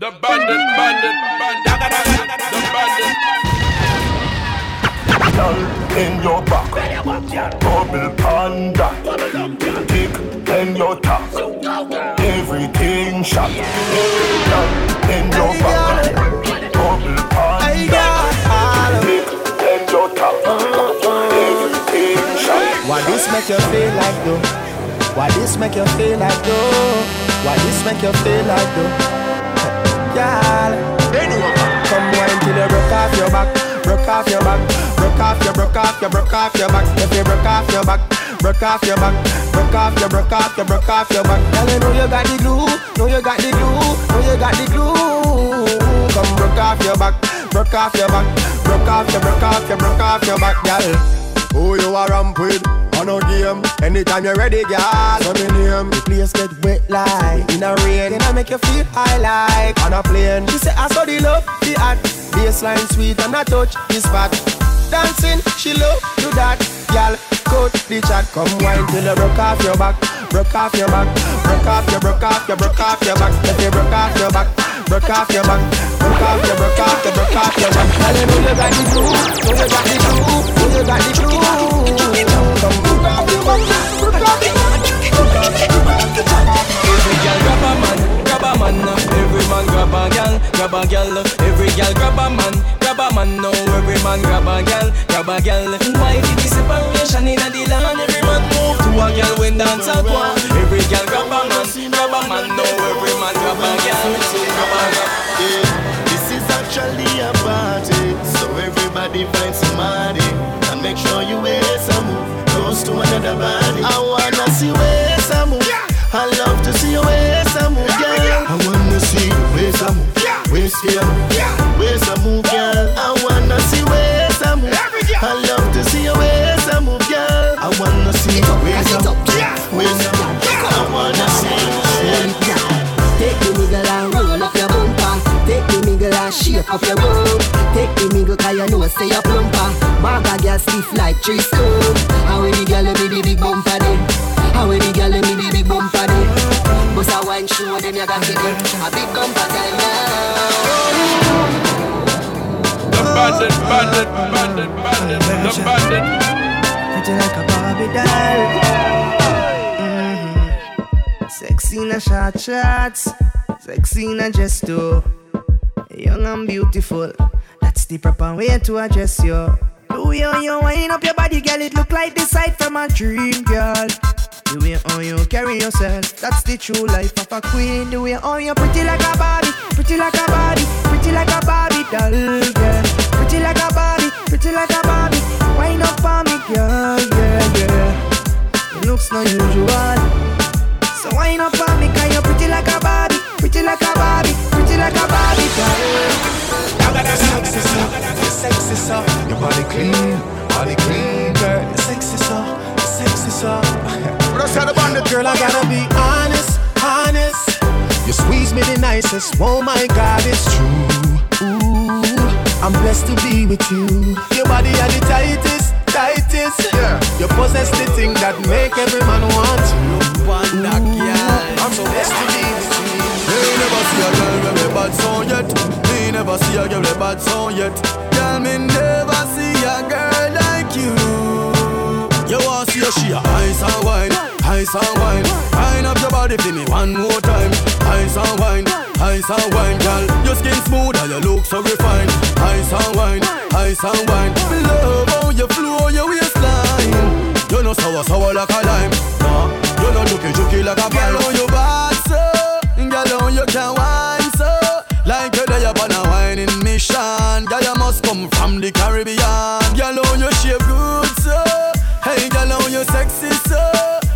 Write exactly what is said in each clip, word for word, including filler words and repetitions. The bandit, bandit, bandit, the bandit. Dull in your back, double panda, kick in your top, everything shot. Dull in your back, double panda, kick in your top, everything shot. Why this make you feel like though? Why this make you feel like though? Why this make you feel like though? Girl, come wine till you broke off your back, broke off your back, broke off your, broke off your, broke off your back. If you broke off your back, broke off your back, broke off your, broke off your, broke off your back. Girl, you know you got the glue, know you got the glue, know you got the glue. Come broke off your back, broke off your back, broke off your, broke off your, broke off your back, girl. Who you are ramp with? On a game, anytime you're ready, girl. So me name, the place get wet like in a rain, and I make you feel high like on a plane. She say I saw the love, the act, baseline sweet and I touch this spot. Dancing, she love do that, girl. Coat the chat, come wine till you broke off your back, broke off your back, broke off your, broke off your, broke off your back. If you broke off your back, broke off your back, broke off your, broke off your, broke off your back. Girl, you know you got the glue, know you got the glue, know you got the glue. Come. Every girl grab a man, grab a man. Every man grab a girl, grab a girl. Every girl grab a man, grab a man. No, every man grab a girl, grab a girl. Why did the separation in the land? Every man move to a girl when dance at one. Every girl grab a man, grab a man. No, every man grab a girl, grab a girl. Yeah, this is actually a party, so everybody find somebody and make sure you wear some move. To another body. I wanna see ways I move. Yeah. I love to see ways I move, girl. Yeah. I wanna see ways I move. Yeah. Ways here, yeah. Ways I move, girl. I wanna see ways I move. Yeah. I love to see ways I move, girl. I wanna see ways I move. Yeah. Ways I move. Yeah. I wanna see ways I move. Take the nigga and roll up your bumper. Take the nigga and shake off your bum. Take the nigga 'cause you know say you're plumper. Baba girl stiff like tree stone. How we the girl let me the big bump for them? How we the girl let me the big bump for them? Bust a wine show them you got to them. A big bump for them now. The bandit, bandit, bandit, bandit, the bandit. Pretty like a Barbie doll. Mm-hmm. Sexy in a short shorts, sexy in a dress too. Young and beautiful, that's the proper way to address you. The way on you wind up your body, girl, it look like the sight from a dream, girl. The way on you carry yourself, that's the true life of a queen. The way on you pretty like a Barbie, pretty like a Barbie, pretty like a Barbie doll, girl. Pretty like a Barbie, pretty like a Barbie, wind up for me, girl, yeah, yeah. It looks not usual, so wind up for me, 'cause you're pretty like a Barbie, pretty like a Barbie, pretty like a Barbie doll. Sexy so, sexy so, your body clean, body clean, girl. Sexy so, sexy so. But I said about the girl, I gotta be honest, honest. You squeeze me the nicest, oh my God, it's true. Ooh, I'm blessed to be with you. Your body are the tightest, tightest. Yeah. You possess the thing that make every man want you. Ooh, I'm so blessed to be with you. They never see a girl with a bad song yet. Never see a girl with bad song yet. Girl, me never see a girl like you. You want to see a she a ice and wine, ice and wine. Wind up your body for me one more time. Ice and wine, ice and wine, girl. Your skin smooth and your look so refined. Ice and wine, ice and wine. Me love how you flow your waistline. You know sour, sour like a lime. Nah, you know juky, juky like a pine. Girl, on your back so, girl, on you can wine so. Like you day upon a whining mission. Girl, you must come from the Caribbean. Girl, how you shape good so. Hey, girl, how you sexy so.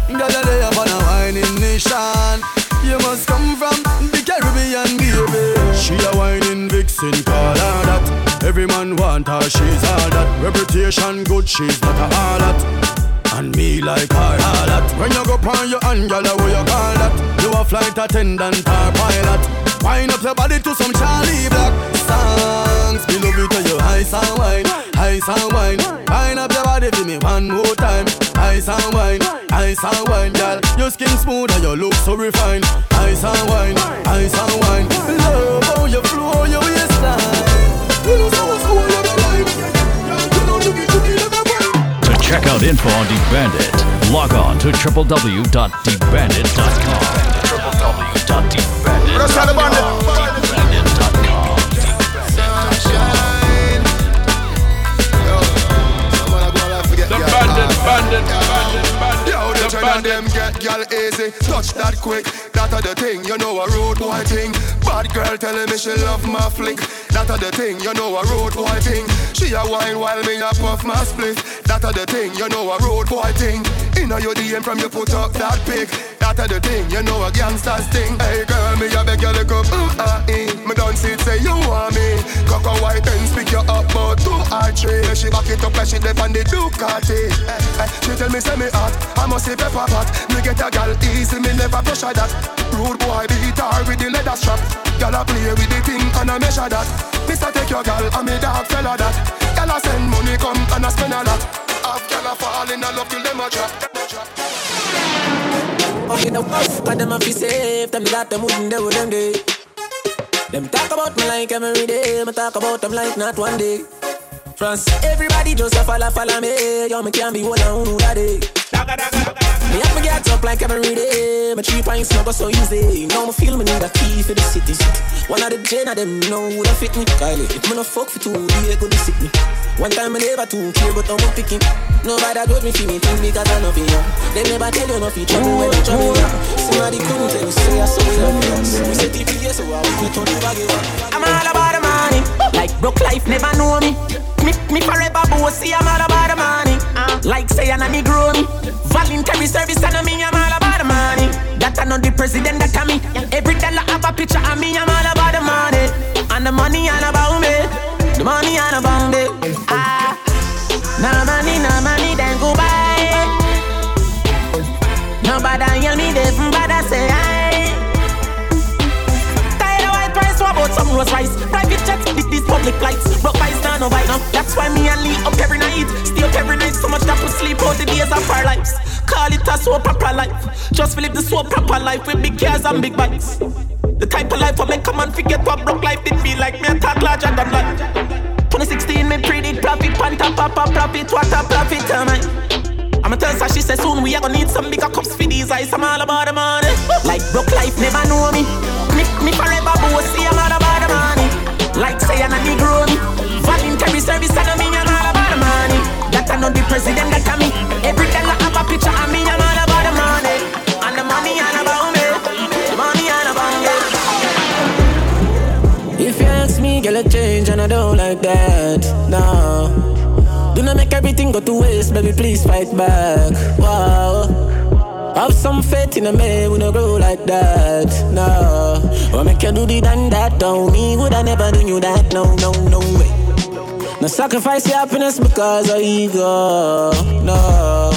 Girl, you day upon a whining mission. You must come from the Caribbean, baby. She a whining vixen, call her that. Every man want her, she's all that. Reputation good, she's not a all that. And me like her, all that. When you go pon your hand, girl, what you call that? You a flight attendant or pilot. Wind up your body to some Charlie Black songs. Me love you to your ice and wine, ice and wine. Wind up your body for me one more time. Ice and wine, ice and wine, girl. Your skin smooth and your look so refined. Ice and wine, ice and wine. Love. info on DeepBandit, log on to w w w dot deep bandit dot com. w w w dot deep bandit dot com. Bandit, bandit, bandit. Yo, the China them get girl easy. Touch that quick, that a the thing. You know a road boy thing. Bad girl telling me she love my flick. That a the thing, you know a road boy thing. She a wine while me a puff my split. That a the thing, you know a road boy thing. Inna your D M from you put up that pic. That a the thing, you know a gangster's thing. Hey girl, me a beg you look up, mm ah eh. Me don't see it, say you want me. Cock a white and speak you up about two or three. She back it up and she left on the Ducati. She tell me say me hot, I must say pepper pot. Me get a gal easy, me never pressure that. Rude boy beat her with the leather strap. Gal a play with the thing and I measure that. Mister take your gal and me dog fella that. Gal a send money come and I spend a lot. Half gal a fall in a love till them a drop. Oh you know what, got them a be safe. Them got them wouldn't do them day. Them talk about me like every day. Me talk about them like not one day. France, everybody just a follow, follow me. Yo, me can't be one on who that day. Me have me get up like every day. My three pints not go so easy. Now me feel me need a key for the city. One of the gen of them know who that fit me. Kylie, if me no fuck for two, they go to sick me. One time me never too care, but I'm not picking. Nobody got me feel me things because I nothing. They never tell you nothing, trouble when you trouble. Somebody couldn't tell you, say I saw you. We said T V, so I will turn you back. I'm all about the money. Like broke life never know me. Me, me forever bossy, I'm all about the money. Uh, like say I'm a Negro. Voluntary service and I mean I'm all about the money. That I know the president that I mean. Every dollar I have a picture of me, I'm all about the money. And the money all about me. The money all about me. Ah, no money, no money, then go buy. Nobody yell me, they from bad I say aye. Tired of white price, what about some rose rice? Private jets, this is public flights. Broke by stand no buy now. That's why me and Lee up every night. Stay up every night so much that we sleep all the days of our lives. Call it a so proper life. Just live the so proper life with big cares and big bites. The type of life I make a man forget what broke life did be like. Me and talk larger than life. twenty sixteen me predict profit, panta papa profit, what a profit am I? I'ma tell her she said soon we are gonna need some bigger cups for these eyes. I'm all about the money. Like broke life never know me. Me, me forever bossy, I'm all about the money. Like say I'm a Negro. Voluntary service and I mean I'm all about the money. That I know the president that I mean. Every time I have a picture of me, I'm all about the money. And the money all about me. The money all about me. If you ask me, girl, I change and I don't like that. No. Do not make everything go to waste, baby, please fight back. Wow. Have some faith in a man, we don't grow like that, no. Or make you do the done that, don't me, would I never do you that, no, no, no way. No sacrifice your happiness because of ego, no.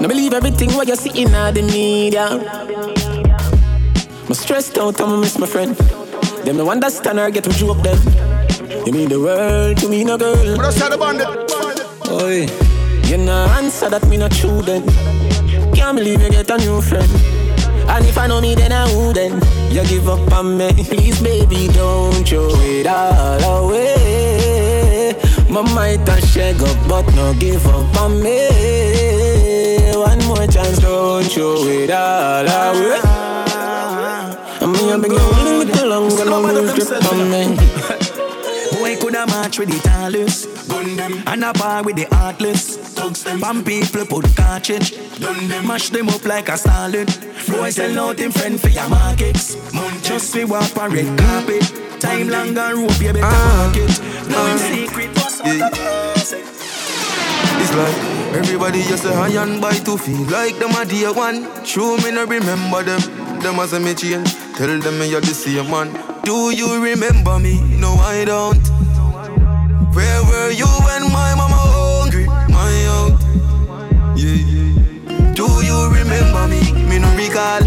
No believe everything what you see in the media. I'm stressed out, I'm miss my friend. Them no understand her, get them drew up them. You mean the world to me, no girl. Oi, you no answer that me no true then. Can't believe you get a new friend. And if I know me then I wouldn't. You give up on me. Please baby don't throw it all away. My might a shake up but no give up on me. One more chance don't throw it all away. I'm gonna be a little longer no drip on me. Boy could a match with the talus, and a bar with the heartless. Bam people put cartridge, mash them up like a salad. Boy sell out in friend for your markets. Just see what a red carpet. Time long and rope you better market. Now in secret what's what. It's like everybody just a high and buy to feel like them a dear one. True me no remember them. Them as a me change. Tell them me you're the same man. Do you remember me? No, I don't. Where were you when my mama hungry? My out. Yeah. Do you remember me? Me no recall.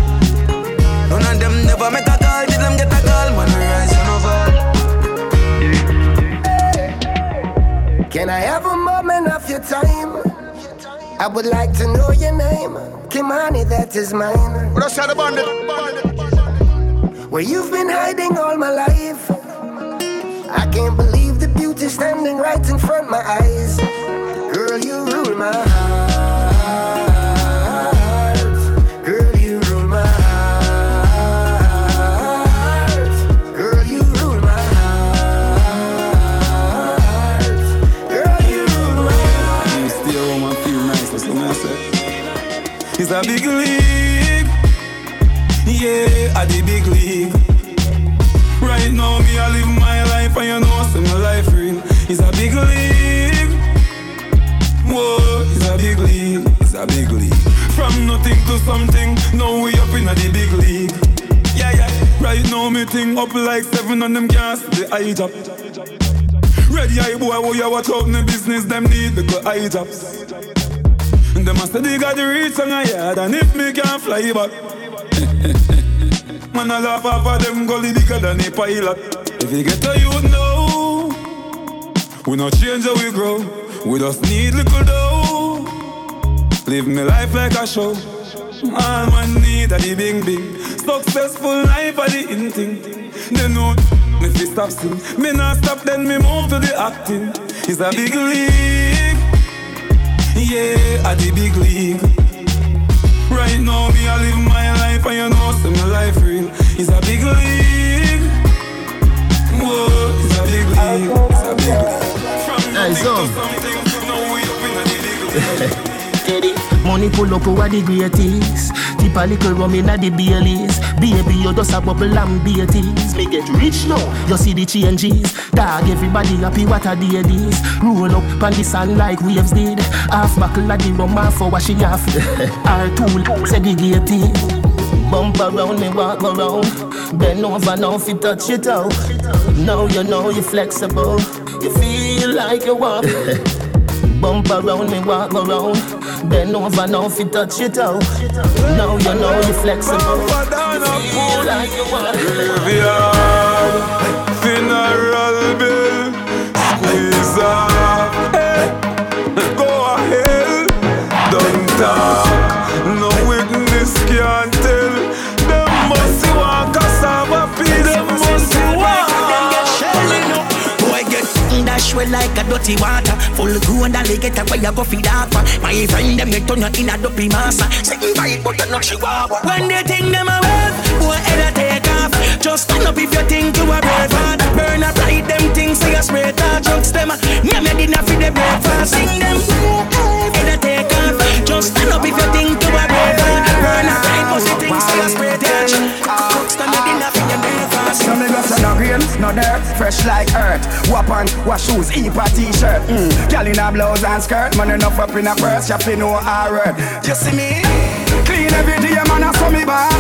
None of them never make a call. Did them get a call? Man, rise and over. Can I have a moment of your time? I would like to know your name. Kimani, that is mine. What else had a bandit? Where you've been hiding all my life. I can't believe the beauty standing right in front of my eyes. Girl, you rule my heart. week. Right now me I live my life and you know so my life real. It's a big league. Whoa, it's a big league, it's a big league. From nothing to something, now we up in the big league. Yeah, yeah, right now me thing up like seven on them gas, the eye drop. Ready eye boy, oh yeah, watch out in the business, them need the good eye drops. And them a study got the reach on a yard, and if me can't fly back. Man, I laugh off of them gully bigger than a pilot. If you get a youth now, we no change how we grow. We just need little dough. Live me life like a show. All man need a the bing bing. Successful life a the in thing. They know me fi stop sing. Me not stop then me move to the acting. It's a big league. Yeah, a the big league. Right now, me I live my life and you know so my life real. It's a big league. Whoa, it's a big league. It's a big league. From nothing to something, now we up in the big league. Money pull up over the greatest. Tip a little rum in the Baileys. Baby, you just a bubble and beaties. Me get rich now, you see the changes. Dog, everybody happy, what a day this. Roll up on the sand like waves did. Half buckle at the rum, half hour she half. Our tool, segregated. Bump around and walk around. Bend over now if you touch it out. Now you know you're flexible. You feel like you walk. Bump around and walk around. Bend over now if you touch it out. Now you know you're flexible. You feel like you walk. Graveyard, funeral bill, squeeze up. Hey, go ahead, don't talk. No witness can't tell. Them must walk, cassava peel, them must walk. Dash well like a dirty water. Full go and I get away I go feed up. My friend them get on your in a dopey massa. Second bite but you're not chihuahua. When they think them a wave, boy head a take off. Just stand up if you think you a brave heart. Burn up light them things so you spray touch. Jokes them a, nah me did not feed the breakfast. Sing them, head a take off. Just stand up if you think you a brave heart. Burn up light most the things so you spray touch. Jokes them a did not feed the breakfast. Some of us are no greens, no dirt, fresh like earth. Wap on, wash shoes, eat a t-shirt. mm. Girl in a blouse and skirt. Man enough up in a purse, you play no R-word. You see me? Clean every day, man, I saw me bad.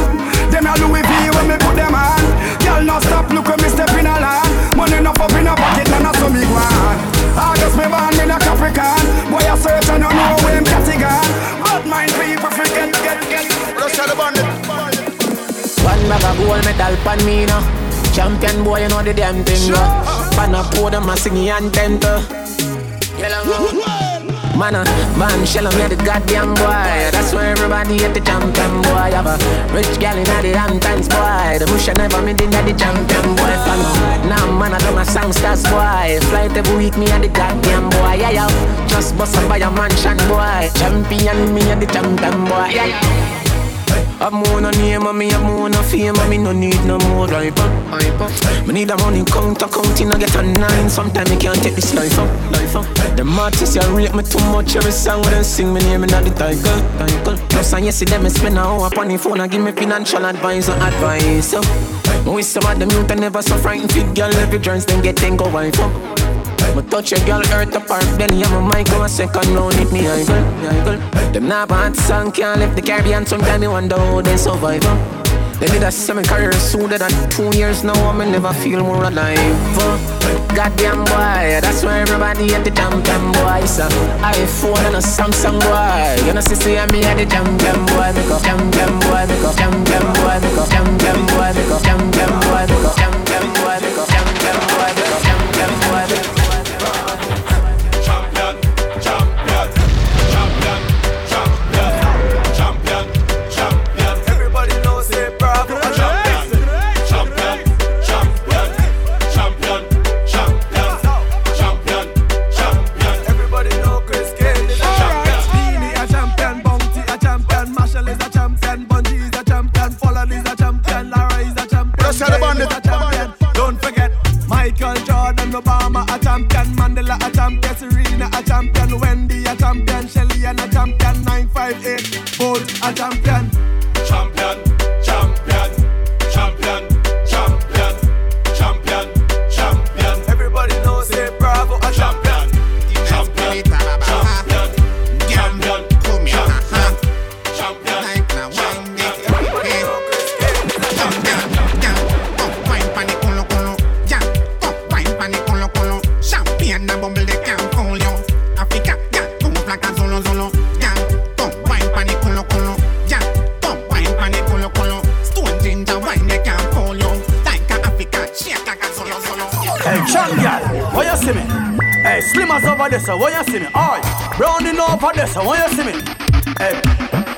Them a Louis V when me put them on. Girl no stop, look when me step in a land. Man enough up in a pocket, man, I saw me gone. I just me born in a Capricorn. Boy, I search and I know where I'm catty gone. But mine people forget, get, get. Let's try the bandit. One bag of gold medal pan me now. Champion boy, you know the damn thing. Man, I pour them a singing and tenter. Man, a man, shell me the goddamn boy. That's why everybody at the champion boy. Have a rich gal in the Hamptons boy. The bush never made in the champion boy. Now, nah, man, I do my song stars boy. Flight every week, me at the goddamn boy. Yeah, yeah. Just bust up by a mansion boy. Champion, me at the champion boy. Yeah, yeah. I'm more no name and me, I'm more no fame and me no need no more hype up. Me need a money counter, counting I get a nine. Sometimes me can't take this life up, life up. Them artists, you rate me too much. Every song when they sing me name, me not the title. Plus and yes, see them, I spend an hour upon the phone and give me financial advice and advice. Me wish some of them youth and never so frightened. Fit girl, every journey then get them go wife up. Me touch a girl, earth up her belly, and my mic go a second round hit me, I girl, I girl. Them nah bad song can't leave the Caribbean, sometimes me wonder how they survive. They did a semi-career sooner than two years now, and me never feel more alive. Goddamn boy, that's why everybody at the champion boy. It's a iPhone and a Samsung boy. You know see see me at the champion boy. Make up, champion boy, make up, champion boy, make up, champion boy, make up, champion boy, make up, champion boy, make up, champion boy, make up, champion boy. A champion, champion, champion, champion. where you see me? Hey, Slimmers over there, so where you see me? Alright, Browning over there, so where you see me? Hey,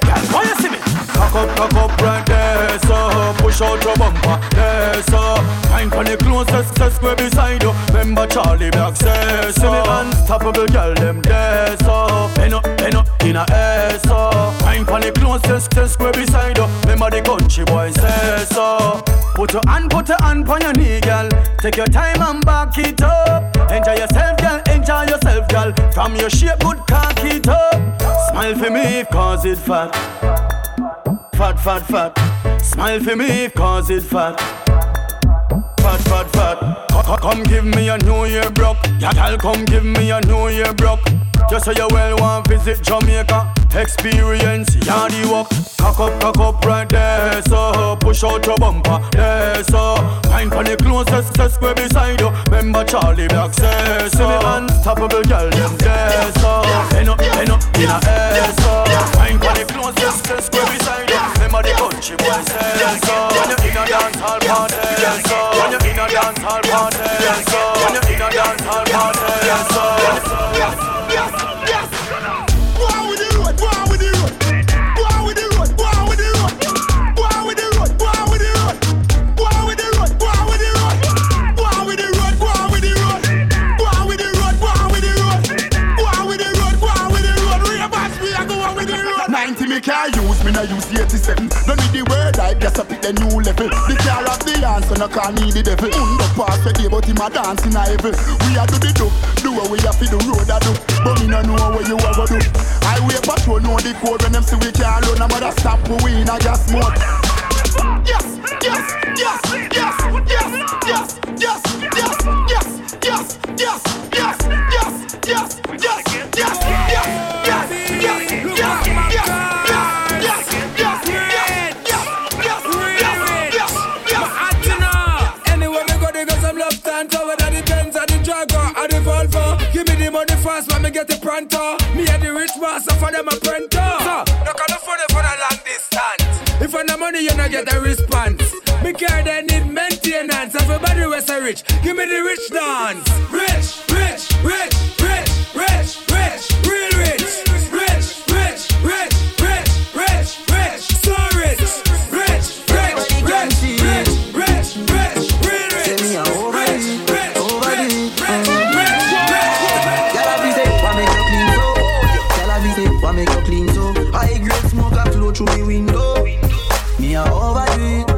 girl, where you see me? Cock up, cock up right there, so push out your bumper there, so time for the closest square beside you. Remember Charlie Black says, see me unstoppable girl, them there, so pen up, pen up in a air, so time for the closest square beside you. Remember the country boy says, so put your hand, put your hand on your knee, girl. Take your time and back it up. Enjoy yourself, girl, enjoy yourself, girl. From your shape, good cock it up. Smile for me if cause it fat. Fat, fat, fat. Smile for me if cause it fat. Fat, fat, fat. Come give me a New Year brock. Yeah, girl, come give me a New Year brock. Just so you well want visit Jamaica. Experience, yardy walk. Cock up, cock up right there, so push out your bumper there, so find for the closest square beside you. Remember Charlie Black says, so the unstoppable girl them there, so pen up, pen up in a air, so find for the closest square beside you. Remember the country boy says, so when you in a dance hall party, so when you in a dance hall party, so when you in a dance hall party, so. Use the eighty-seven, don't need the word, I guess I pick the new level. The car of the answer, no call me the devil. Undo pass the day, but him a dance in a evil. We a do the do, do a way a fi the road a do. But me no know what you ever do. Highway patrol know the code when them see we can't load. No mother stop, we in a gas mode. Yes, yes, yes, yes, yes, yes, yes, yes, yes, yes, yes, yes, yes, yes, yes, yes, yes. When me get the pronto, me and the rich master for them a pronto. So, no can afford it for a long distance. If I no money, you no get a response. Me care they need maintenance. Everybody was a rich, give me the rich dance. Rich, rich, rich, rich, rich, rich, real rich, rich, rich, rich, rich, rich, rich, so rich, rich, rich, rich, rich, rich, rich, real rich, rich, rich, rich, rich. Make you clean so high grade smoke a flow through me window. Me a overdo it.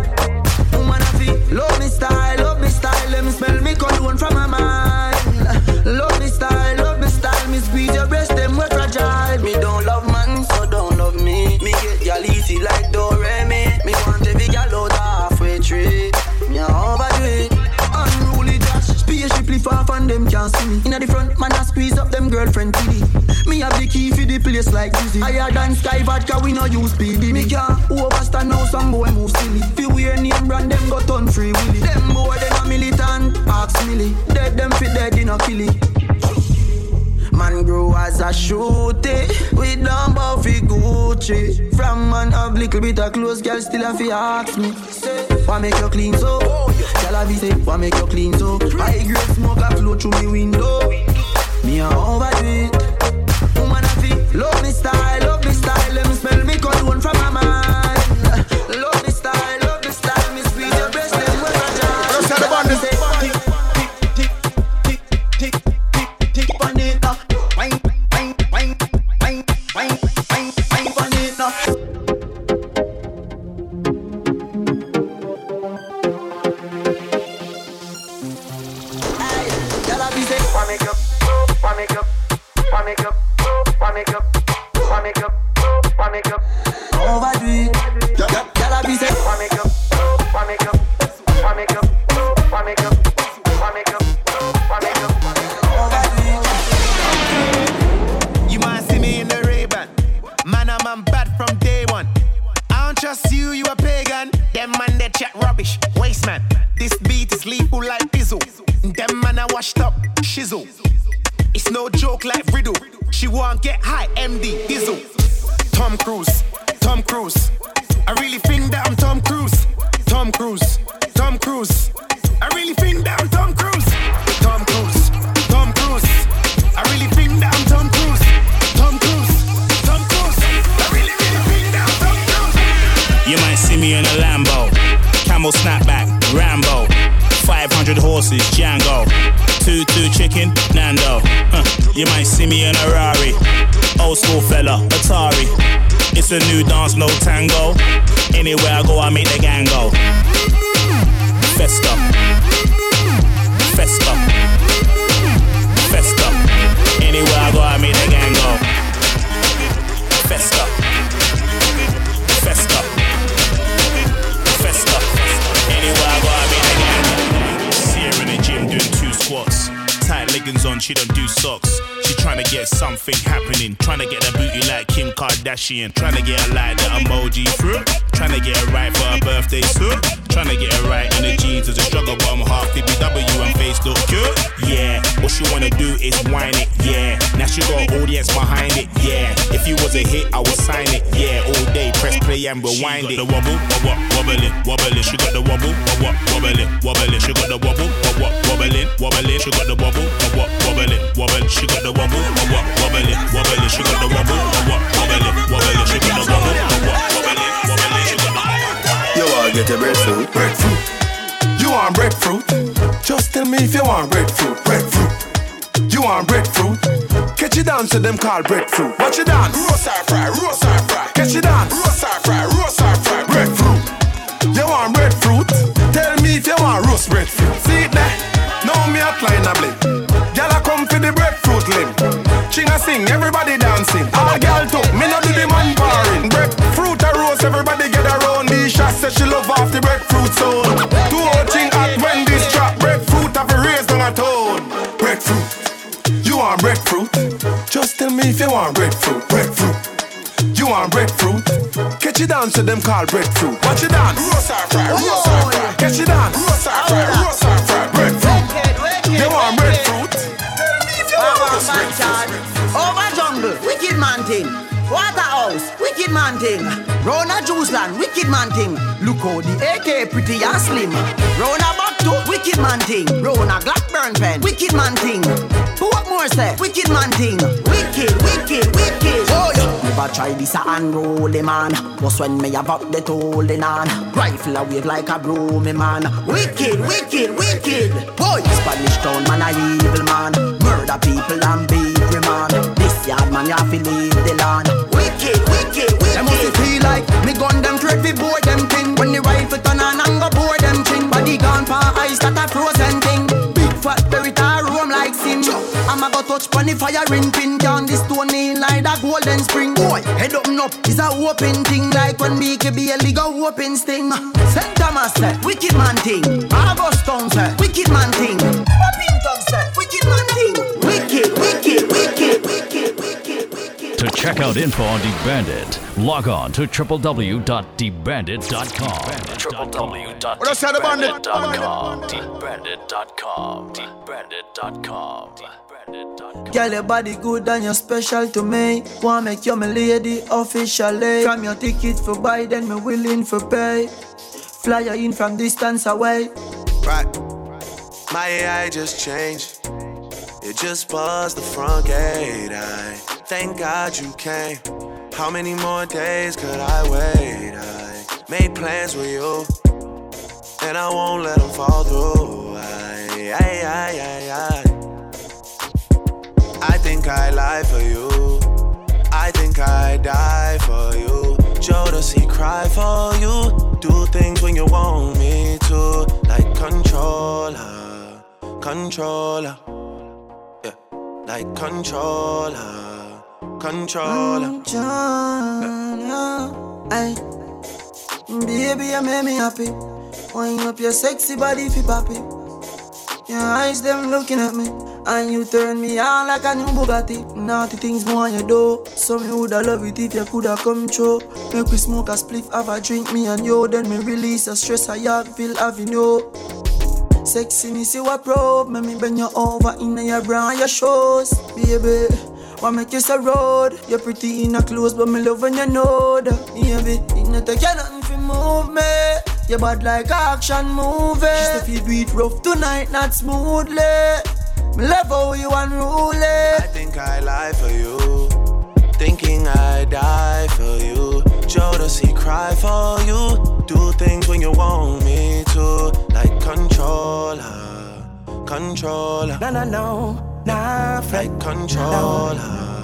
Woman a feel love me style, love me style. Let me smell me cologne from my mind. Love me style, love me style. Me squeeze your breast, them we fragile. Me don't love man, so don't love me. Me get y'all easy like Doremi. Me want every y'all out halfway tree. Me a overdo it. Unruly dash, spaceshiply far from them can't see me. Inna the front, man a squeeze up them girlfriend T D. Me have the key for the place like Dizzy. Higher than Sky Vodka, we no use P B. Me can't overstand now, some boy move silly. Fi wear name brand, them got on free willy. Them boy, them a militant, ask milly. Dead them fit dead, in a killy. Man grow as a shooty. We don't bow fi Gucci. From man have little bit of clothes, girl still a fi ask me. Why make you clean so? Tell a say, why make you clean so? High grade smoke a flow through me window. Me a overdo it. Love me style, love me style. Let me smell me cologne from my mind. Love me style, love me style. Me squeeze your breast and we're fragile. Just about this. Tick, tick, tick, tick, tick, tick, tick on it now. Wine, wine, wine, wine, wine, wine, wine on it now. Hey, y'all have music. Why make up? Why make up? Why make up? Why make up? Why make up? Why make up? Overdo it. Gotta be safe. Why make up? Why make up? Why make up? Why make up? Why make up? Why make up? Overdo it. You might see me in the Ray-Ban. Man, I'm, I'm bad from day one. I don't trust you, you a pagan. Them man that chat rubbish, waste man. This beat is lethal like Bizzle. Them man I washed up, shizzle. It's no joke like riddle. She won't get high, M D, Diesel. Tom Cruise, Tom Cruise. I really think that I'm Tom Cruise. Tom Cruise, Tom Cruise. I really think that I'm Tom Cruise. Tom Cruise. Rambo, five hundred horses, Django, two two chicken, Nando, huh. You might see me in a Rari, old school fella, Atari, it's a new dance, no tango, anywhere I go I make the gang go. Festa, Festa, Festa, anywhere I go I make the gang go. Festa, Festa, Festa, anywhere I go I make the gang go. See her in the gym doing two squats, tight leggings on, she don't do socks. She trying to get something happening, trying to get a booty like Kim Kardashian, trying to get her like the emoji fruit, trying to get her right for her birthday suit. Trying to get it right in the jeans is a struggle, but I'm half T B W and face look good. Yeah, what she wanna do is whine it, yeah. Now she got an audience behind it, yeah. If you was a hit, I would sign it, yeah. All day, press play and rewind it. She got the wobble, wobble, wobbling, wobbling. She got the wobble, wobble, wobbling, wobbling. She got the wobble, wobble, wobbling, wobbling. She got the wobble, wobble, wobbling, wobbling. She got the wobble, wobble, wobbling, wobbling. She got the wobble, wobble, wobbling, wobbling. She got the wobble, wobble, wobbling, wobbling. She got the You wanna get a breadfruit? Breadfruit. You want breadfruit? Just tell me if you want breadfruit. Breadfruit. You want breadfruit? Catch you dance to them called breadfruit. Watch you dance. Roast or fry, roast or fry. Catch you dance. Roast or fry, roast or fry. Breadfruit. You want breadfruit? Tell me if you want roast breadfruit. See it there? Now me outline a blade. Gyal a come for the breadfruit limb. Ching a sing, everybody dancing. All gyal too. Me no do the man pouring. Breadfruit a roast, everybody get around. Shaq said she love off the breadfruit zone. Too hot thing at when this trap. Breadfruit have a raise down a tone. Breadfruit, you want breadfruit? Just tell me if you want breadfruit. Breadfruit, you want breadfruit? Catch you dance to them called breadfruit. Watch you dance. Roast or fry, roast or fry. Catch you dance. Roast or fry, roast or fry. Breadfruit, you want breadfruit? Tell me if you want breadfruit. Over jungle, wicked man thing. Waterhouse, wicked man thing. Rona Juice Land, wicked man thing. Look how the A K pretty and slim. Rona Bakto, wicked man thing. Rona Blackburn pen, wicked man thing. Who what more say? Wicked man thing. Wicked, wicked, wicked. Oh yeah. Never try this a unruly man. Was when me about the tolling on. Rifle a wave like a broomy man. Wicked, wicked, wicked. Boy, Spanish town man a evil man. Murder people and beat them man. This yard man ya fi leave the land. Wicked, wicked, wicked. Them must feel like me gun them dread fi board them thing. When the rifle turn on and go board them chin. Body gone for ice that a frozen thing. Big fat berry tar roam like sin. I'm a go touch pon the fire ring pin. Down this stone in like a golden spring. Boy, head up and up is a whooping thing. Like when B K B a league a whooping sting. Saint Thomas say, wicked man thing. August Town say, wicked man thing. Poppington say, wicked man thing. Wicked, wicked, wicked, wicked. To check out info on DeBandit, log on to w w w dot debandit dot com. w w w dot debandit dot com. debandit dot com. debandit dot com. Girl, your body good and you're special to me. Wanna make you my lady officially. From your ticket for buy, then me willing for pay. Fly you in from distance away. Right, my A I just changed. It just buzzed the front gate. I thank God you came. How many more days could I wait? I made plans with you, and I won't let them fall through. I, I, I, I, I. I think I lie for you. I think I die for you. Jodeci cry for you. Do things when you want me to, like controller, controller. Like controller, controller. Controller. Ay, baby, you make me happy. Wind up your sexy body fi papi. Your eyes them looking at me, and you turn me on like a new Bugatti. Naughty things more on your door. Some you woulda love it if you coulda come through. Make we smoke a spliff, have a drink, me and you. Then me release the stress I have, feel having you. Sexiness you a probe, make me bend you over in your bra and your shoes. Baby, why make you so road? You're pretty in a clothes, but me love when you know that. Baby, it no take you nothing fi move me. You bad like action movie. Just if you do it rough tonight, not smoothly. Me love how you unruly. I think I lie for you, thinking I die for you. Jodeci cry for you, do things when you want me to, like controller. No, no, no, nah, flight controller.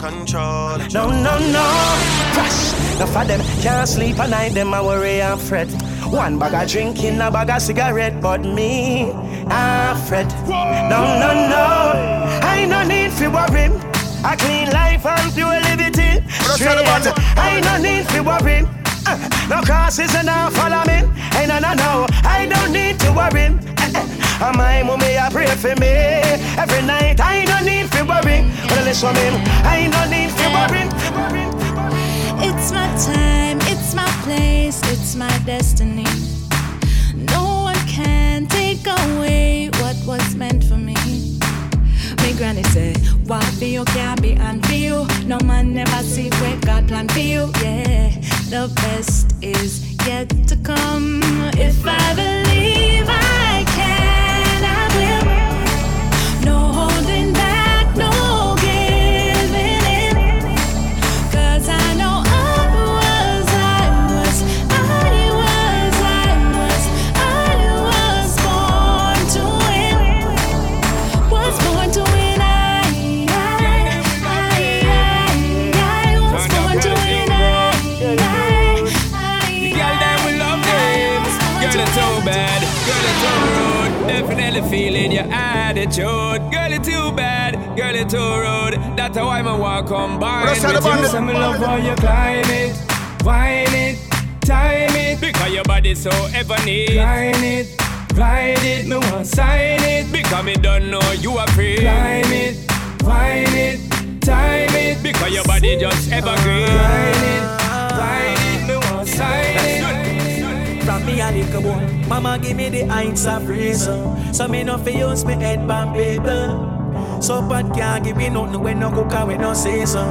Controller. No, no, no. Crash. Now for them can't sleep at night, them I worry and fret. One bag of drinking, a bag of cigarette, but me, I fret. No, no, no. I no need for worry. I clean life and pure liberty. I no need for worry. No crosses and I follow me. Hey, no, no, no, I don't need to worry. Uh, my mommy, I pray for me every night. I don't need to worry. But listen, I don't need to worry. It's my time, it's my place, it's my destiny. No one can take away what was meant for me. My granny said, what for you can't be and for you. No man never see what God planned for you. Yeah, the best is yet to come. If I believe I can, I will. No holding back, no giving in. Cause I know I was, I was, I was, I was, I was born to win. Was born to win, I, I, I, I, I was born to win, I, I. Girl, it's so bad, girl, it's so rude. Definitely feeling your attitude. Girl, it's too bad, girl, it's too rude. That's how I'm a walk on by. Some love how you climb it, wine it, time it. Because your body's so ebony. Climb it, ride it, no one sign it. Because me don't know you are free. Climb it, wine it, time it. Because your body just evergreen. Climb it, ride it, no one sign it. From me a little boy, mama give me the hints of reason. So me no fi use me head pan paper. So but can't give me nothing when no cook and when no season.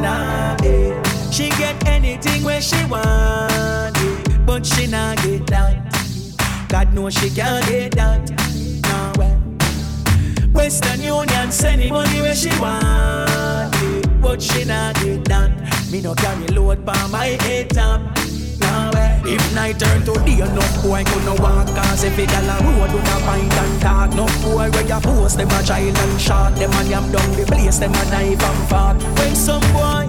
Nah, eh. She get anything when she want it, but she nah get that. God knows she can't get that. Nah, well. Western Union send me money when she want it, but she nah get that. Me no carry load pon my head top. If night turn to day, no boy could no walk. Cause if it all a road, do not find and talk. No boy where you post, them a child and shot. Them a yam down the place, them a knife and fart. When some boy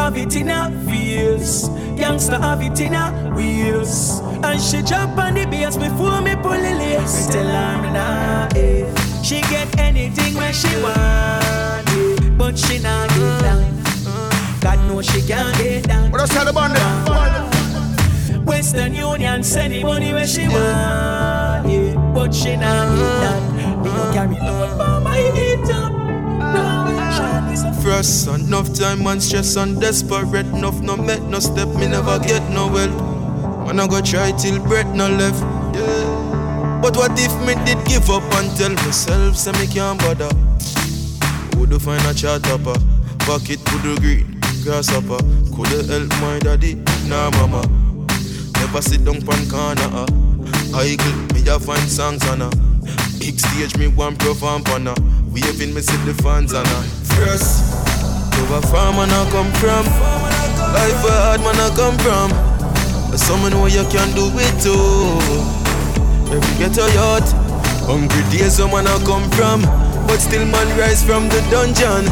have it in her face, youngster have it in her wheels, and she jump on the base before me pull the lace. Me tell her nah, eh. She get anything when she want it, but she not get that. God knows she can't get down. What else had a bundle? Western Union send the money where she want it, but she not get down. Me no carry load for my head up. First, enough time and stress and desperate. Enough no met, no step, me never get no help. Man I go try till breath no left, yeah. But what if me did give up and tell myself say me can't bother? Woulda find a chart upper, pocket to the green grasshopper. Coulda help my daddy, nah mama. Never sit down pan corner, uh. Eagle, me a find songs on her. Big stage, me one perform on her. Waving me see the fans on her. First, to a farm man I come from. Life a hard man I come from. There's someone who you can do it too. If you get a yacht, hungry days where man I come from. But still man rise from the dungeon.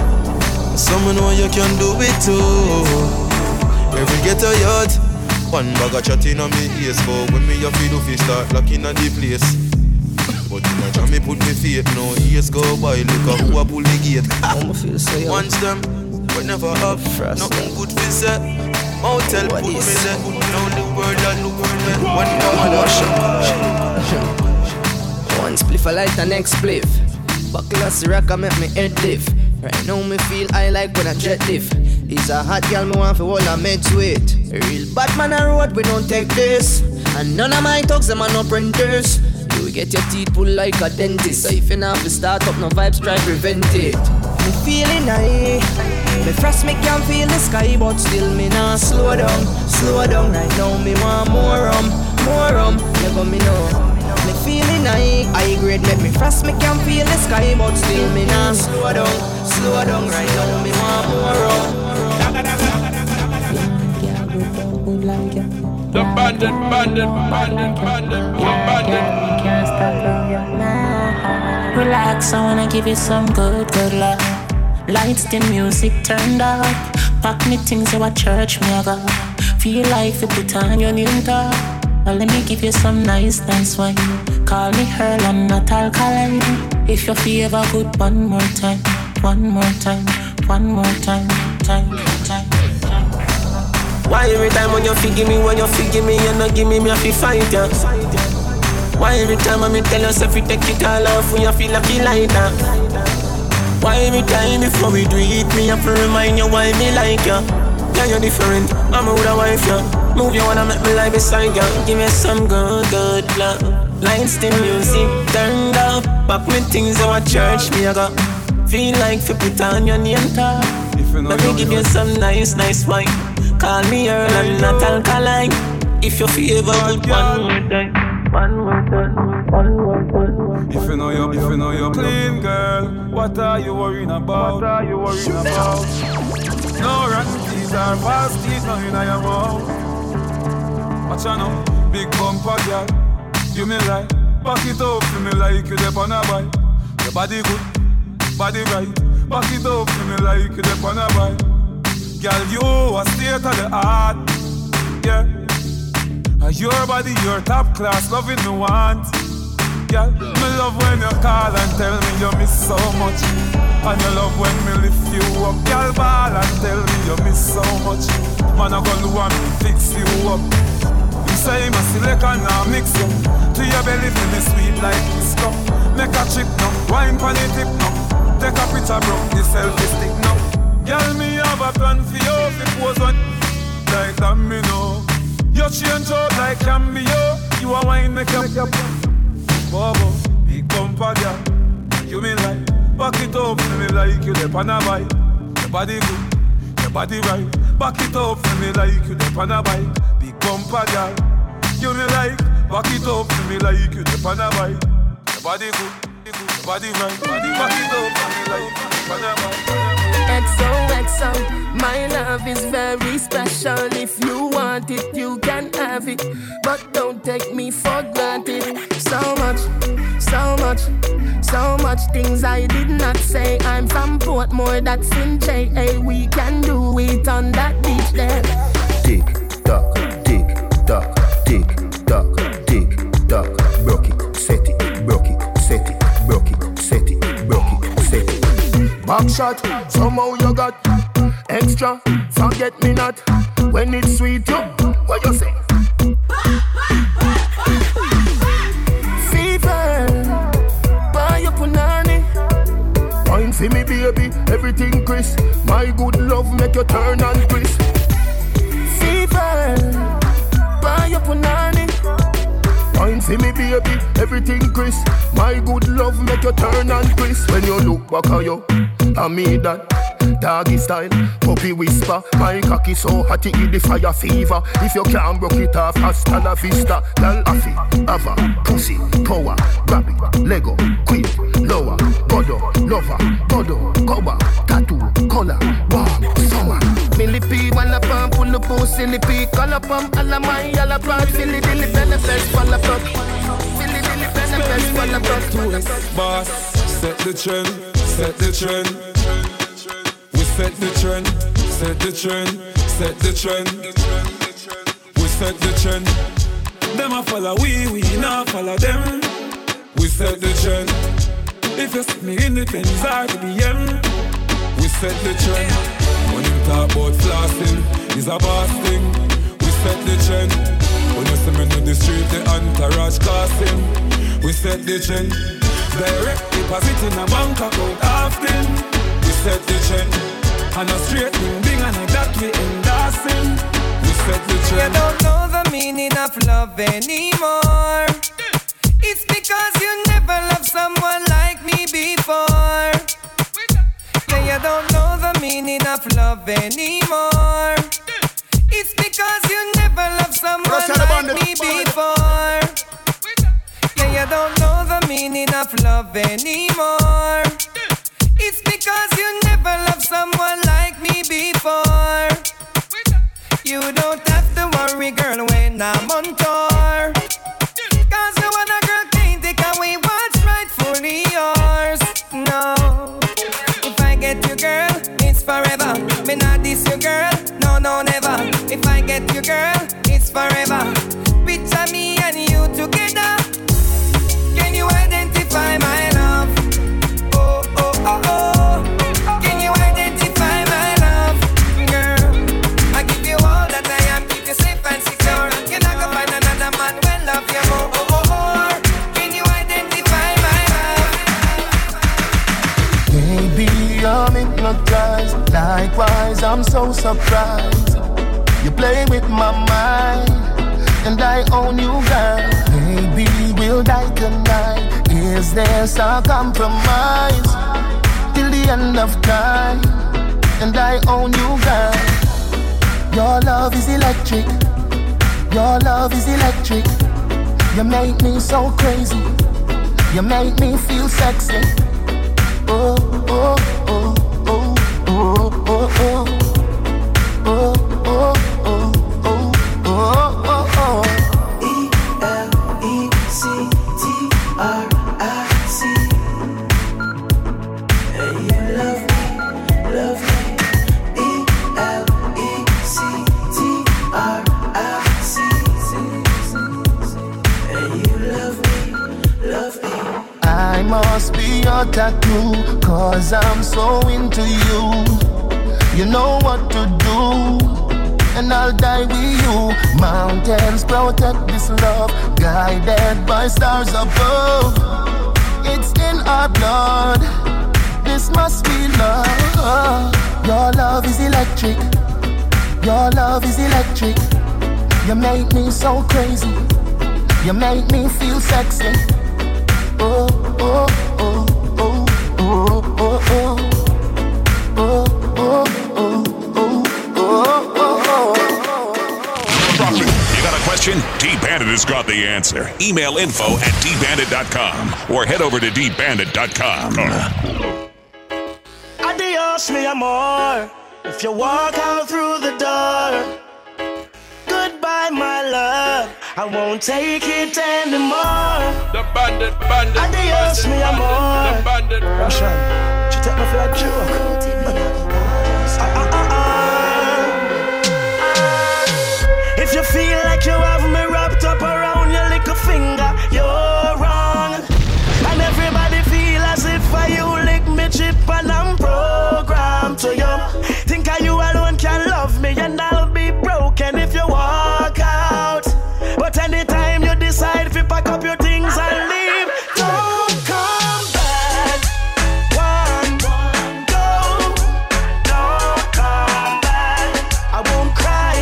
Someone know you can do it too. Every get a yard, one bag of chatting on me ears. For when me a feed off, you start locking at the place. But in my jam, me put me faith. No years go by, look at who a pull the gate. I'm feel so young. Once them, but never up. Nothing good for set. Motel put me there. Down the world and the world and one more. One spliff a light and next spliff. Buckle a Ciroc and make me head lift. Right now me feel high like when I jet lift. It's a hot girl me want for all I meant to it. Real bad man on road we don't take this. And none of my talks them are no printers. You get your teeth pulled like a dentist. So if you not have start up no vibes try prevent it. Me feeling high. Me frost me can feel the sky but still me not slow down. Slow down right now me want more rum. More rum never me know. Me feeling high, high grade make me frost, me can feel the sky, but still me nah slow down, slow down right now, me want more up. The bandit, bandit, bandit, bandit, the bandit. relax, I wanna give you some good, good love. Lights, the music turned up. Pack me things, you a church, me a go. Feel like you put on your new top. Well, let me give you some nice dance wine. Call me Earl and not alkaline. If you feel ever good, one more time, one more time, one more time, time, time, time. Why every time when you forgive me, when you forgive me, you not give me, me a fi fight ya? Why every time I me tell yourself you take it all off, when you feel like you like that? Why every time before we do it, me have to remind you why me like ya? Yeah, you're different, I'm a older wife ya. Yeah. Move you wanna make me lie beside ya. Give me some good, good love. Lights, the music turned up. Back me things our church, me I got. Feel like you put on your name tag. Let me give you some nice, nice wine. Call me Earl and not alkaline. If you feel ever good, one more time, one more time, one more time. If you know you're, if you know you're clean, girl, what are you worrying about? What are you worrying about? No rotten teeth or false teeth, nothing I am out. Watch on up, big bumper girl, you me like, back it up for me like you dep on a bike. Your body good, body right, back it up for me like you dep on a bike. Girl, you a state of the art, yeah. And your body, your top class, loving me want. Girl, me love when you call and tell me you miss so much. And you love when me lift you up, girl, ball and tell me you miss so much. Man, I gonna want me fix you up. Say my silicon now mix up to your belly feel me sweet like this cup. Make a trip now, wine pan it tip now. Take a picture bro, the selfie stick now. Girl, me have a plan for you if it was on like that me know. You change out like can be you. You a wine make up. Bobo, big bumper girl, you me like. Back it up for me like you the pan a bike. Your body good, your body right. Back it up for me like you the pan a bike. Bumper girl, you me like, back it up to me like you dip on a bike. Your body good, your body right, body back it up to me like you dip on a bike. X O X O, my love is very special. If you want it, you can have it, but don't take me for granted. So much, so much, so much things I did not say. I'm from Portmore, that's in J A. We can do it on that beach there. Dick, duck. Duck, tick, duck, tick, duck, broke it, set it, broke it, set it, broke it, set it, broke it, set it. Back shot, somehow you got extra, forget me not. When it's sweet, you, what you say? Fever, buy your punani. Wine for me, baby, everything crisp. My good love make you turn and crisp. Fever. Wine see me baby, everything crisp. My good love make you turn and crisp. When you look back at you, I mean that doggy style, puppy whisper. My cocky so hot it the fire fever. If you can't broke it off, hasta la vista. Girl, afi, ava, pussy, power, rabbit, lego, queen, lower, godo, lover, godo, cover, tattoo, color, warm, summer. Millipede, wanna pump, pull the pussy, lippy, color pump, all of my, all of my, silly, dilly, benefits, fall apart. Silly, dilly, benefits, fall apart. Boss, set the trend, set the trend. Set the trend, set the trend, set the trend. We set the trend. Them a follow we, we not follow them. We set the trend. If you see me in the pens, I be the M. We set the trend. When you talk about flossing, is a boss thing. We set the trend. When you see me in the street, the entourage casting. We set the trend. Direct deposit in a bank account often. We set the trend. And a straight thing, being an exact way in dancing. We set the trend. You don't know the meaning of love anymore. It's because you never loved someone like me before. Yeah, you don't know the meaning of love anymore. It's because you never loved someone like me before. Yeah, you don't know the meaning of love anymore. It's because you never loved someone like me before. You don't have to worry, girl, when I'm on tour. Cause no other girl can take away what's rightfully yours. I'm so surprised. You play with my mind, and I own you, girl. Maybe we'll die tonight. Is this a compromise? Till the end of time, and I own you, girl. Your love is electric. Your love is electric. You make me so crazy. You make me feel sexy. Oh, oh, oh, oh, oh, oh, oh. Oh, oh, oh, oh, oh, oh, oh. E L E C T R I C. Hey, you love me, love me. E L E C T R I C. Hey, you love me, love me. I must be your tattoo, cause I'm so into you. You know what to do, and I'll die with you. Mountains protect this love, guided by stars above. It's in our blood, this must be love. Your love is electric, your love is electric. You make me so crazy, you make me feel sexy. Oh, oh, oh, oh, oh, oh, oh. D-Bandit has got the answer. Email info at d bandit dot com or head over to d bandit dot com. Adios, mi amor. If you walk out through the door, goodbye, my love. I won't take it anymore. The bandit, bandit. Adios, bandit, mi amor. The bandit, Russian. She take me for a joke. If you feel like you have me wrapped up around your little finger, you're wrong. And everybody feel as if I you lick me chip and I'm programmed to you. Think I you alone can love me and I'll be broken if you walk out. But anytime you decide to pack up your things and leave, don't come back. One, go, don't come back. I won't cry,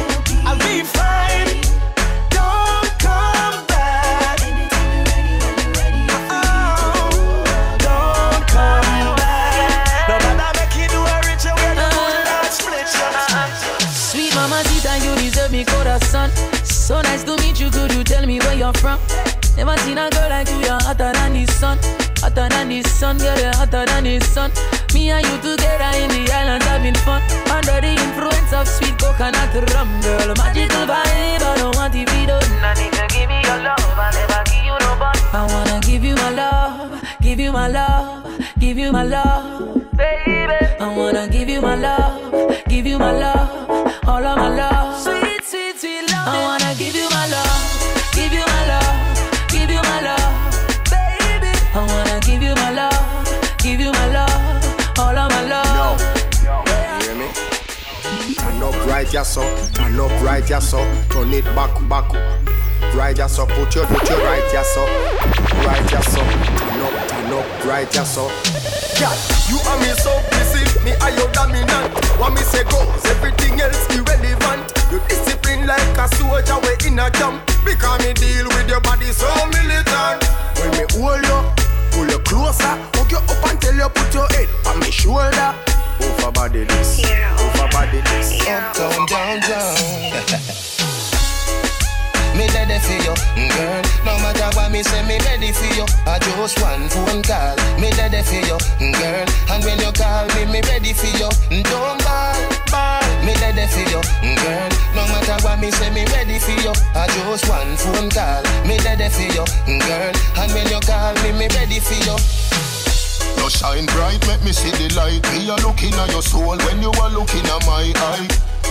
I'll be fine. So nice to meet you, could you tell me where you're from? Never seen a girl like you, you're hotter than the sun. Hotter than the sun, girl, you're hotter than the sun. Me and you together in the island having fun. Under the influence of sweet coconut rum, girl. Magical vibe, I don't want to be done. I need to give me your love, I'll never give you no bun. I wanna give you my love, give you my love, give you my love. Baby, I wanna give you my love, give you my love, all of my love. Sweet, sweet, sweet love. I wanna give you my love, give you my love, give you my love, baby. I wanna give you my love, give you my love, all of my love. Yo, yo, yeah. You hear me? Turn up right, yes, sir. Turn up right, yes, sir. Turn it back, back. Right, yes, sir. Put your, put your right, yes, sir. Right, yes, sir. Turn up, turn up, right, yes, sir. Yeah, you are me so pleasing, me are your dominant. What me say goes, everything else irrelevant. You discipline like a soldier, we in a jump. Because me deal with your body so militant. When me hold you, pull you closer. Hook you up until you put your head on my shoulder. Over body this, over body this. Up, down, down, down. Me ready for you, girl. No matter what me say, me ready for you. I just one phone call. Me ready for you, girl. And when you call me, me ready for you. Don't ball, ball. Me ready for you, girl. No matter what me say, me ready for you. I just one phone call. Me ready for you, girl. And when you call me, me ready for you. You shine bright, make me see the light. Me a looking at your soul when you are looking at my eye.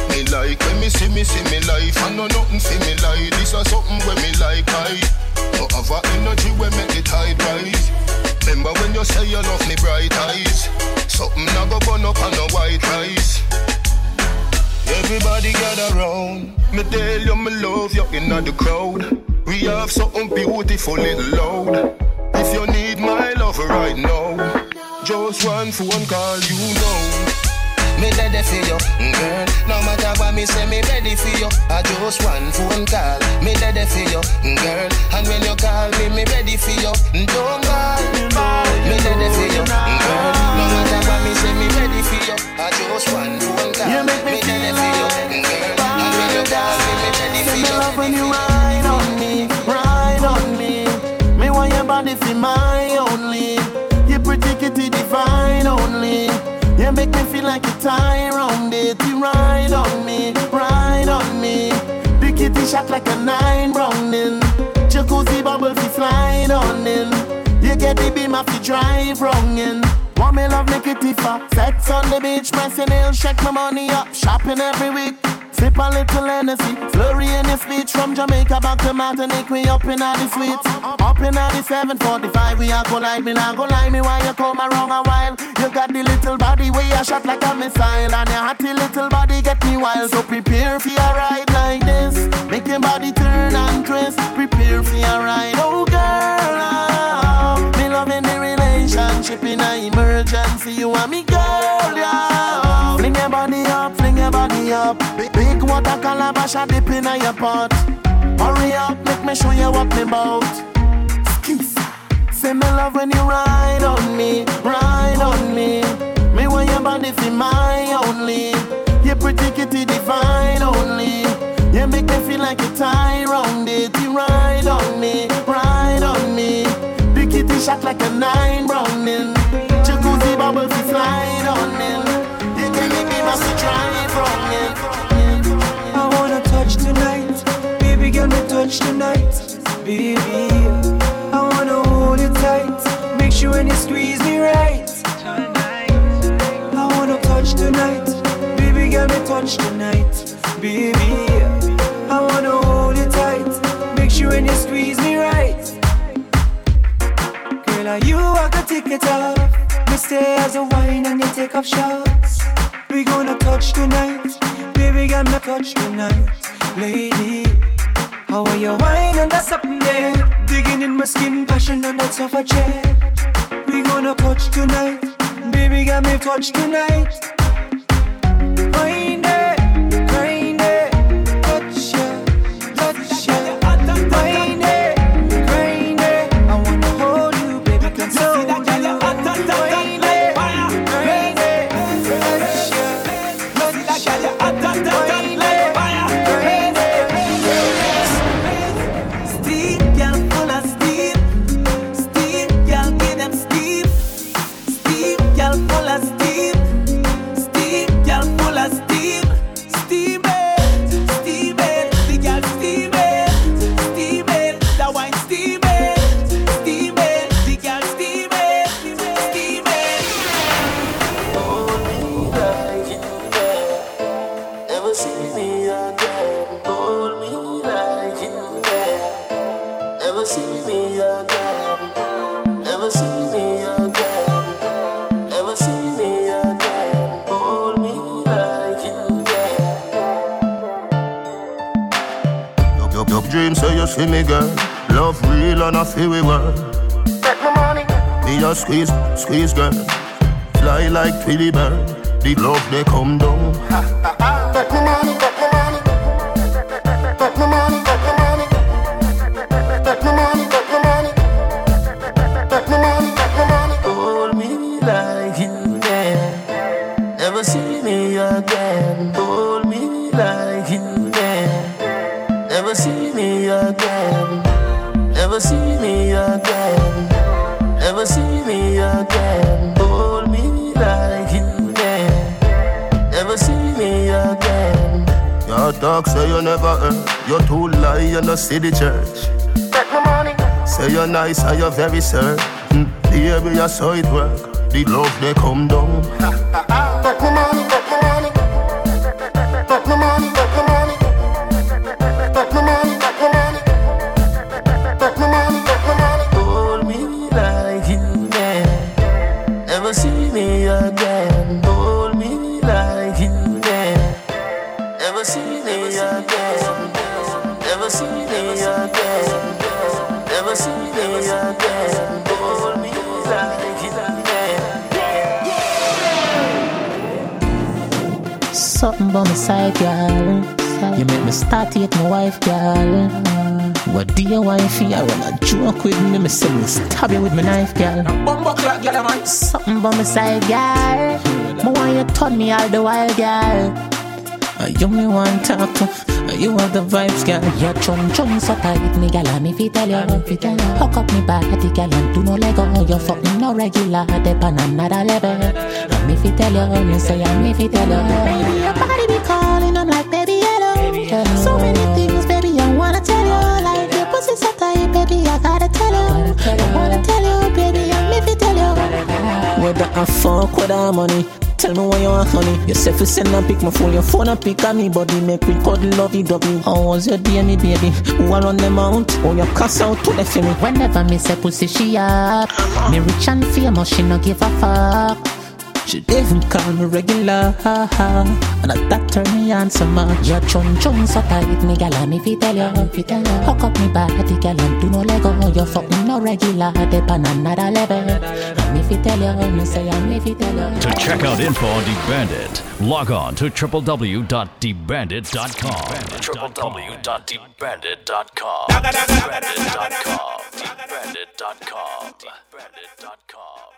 Me like when me see me see me life, I know nothing see me like. This is something when me like I. No other energy when make the tide rise. Remember when you say you love me bright eyes. Something I go burn up on a white rice. Everybody gather round. Me tell you me love you inna the crowd. We have something beautiful little loud. If you need my love right now, just one phone call you know. me ready for you. Girl, no matter what me say, me ready for you. I just one phone call, me ready for you. Girl, and when you call me, me ready for you. Don't worry, me ready for you. Girl, no matter what me say, me ready for you. I just one phone call, me ready for you. Girl, and when you call me, me ready for you. Love when you ride on me, ride on me. Me want your body for my only. You pretty kitty divine only. You make me feel like a tie round it. You ride on me, ride on me. The kitty shot like a nine roundin'. Jacuzzi bubble be flying on in. You get the beam off the drive roundin'. Want me love me kitty for sex on the beach, pressing nails, check my money up, shopping every week. Sip a little Hennessy, flurry in the speech. From Jamaica back to Martinique, we up in all the suites. Up in all the seven forty-five, we are go like me, now go like me. While you come around a while, you got the little body where you shot like a missile. And your hotty little body get me wild. So prepare for your ride like this. Make your body turn and twist. Prepare for your ride, oh girl, oh. Me loving the relationship in an emergency. You and me girl, yeah. Fling your body up, fling your body up. Big water calabash a dip in your pot. Hurry up, make me show you what me bout. Kiss. Say me love when you ride on me, ride on me. Me want your body for my only. You pretty kitty divine only. You make me feel like a tie round it. You ride on me, ride on me. The kitty shot like a nine browning. Jacuzzi bubbles is flying on me. You can make me must try from it. Tonight, baby, get me touch tonight, baby. I wanna hold you tight, make sure when you squeeze me right. I wanna touch tonight, baby, get me touch tonight, baby. I wanna hold you tight, make sure when you squeeze me right. Girl, are you I can take it off? We stay as a wine and you take off shots. We gonna touch tonight, baby, get me touch tonight. Lady, how are you wine and that's up there? Digging in my skin, passion on that sofa chair. We gonna touch tonight, baby, got me touch tonight. Wind it, grind it, touch ya, touch ya. Wind it, grind it, I wanna hold you, baby, cause I know you. Wind it, grind it, touch ya, touch ya. Wind it. See me girl, love real and I feel we work. Get my money. Me just squeeze, squeeze girl. Fly like Tweety bird. The love they come down. Get my money, get my money. Get my money, get my money. Get my money, get my money. Get my money, get my money. Hold me like you can. Never see me again. Hold me like you can. Never see me again, never see me again, never see me again. Hold me like you can, never see me again. Your dog say you never earn, you're too lie in the city church. Get my money. Say you're nice and you're very certain. Mm, baby, I saw it work. The love they come down. Get my money, get my money, get my money, get my money. Hold me like it, yeah. something by my side, girl. You make me start hate my wife, girl. What do you wifey? I wanna joke with me, me say me stab you with my knife, girl. Something by my side, girl. Me want you turn me all the while, girl. You me want to talk to, you want the vibes, girl. Your chum chum so tight, me gal, me fi tell you. Hook up me body, gal, and do no let go. You fucking no regular, they pan another level. And me fi tell you, me say and me fi tell you. Baby, your body be calling, I'm like, baby, hello. So many things, baby, I wanna tell you. Like your pussy so tight, baby, I gotta tell you. I wanna tell you, baby, and me fi tell you. Whether I fuck with her money. Tell me why you want honey. You say for send a pic, my phone, your phone a pic at me body. Make me cuddle lovey-dovey. How was your day, me baby? Who are on the mount? Oh, you cuss out to the family. Whenever me say pussy, she up. Me rich and famous, she no give a fuck. She even call me regular, and I that turn me on so much. Your chum chum so tight, me gala me fi tell you. Hook up me body, gal, and do no let go. You fucking no regular, they pan another level. And me fi tell you, me say and me fi tell you. To check out info on DeBandit, log on to w w w dot debandit dot com. w w w dot debandit dot com. debandit dot com. debandit dot com.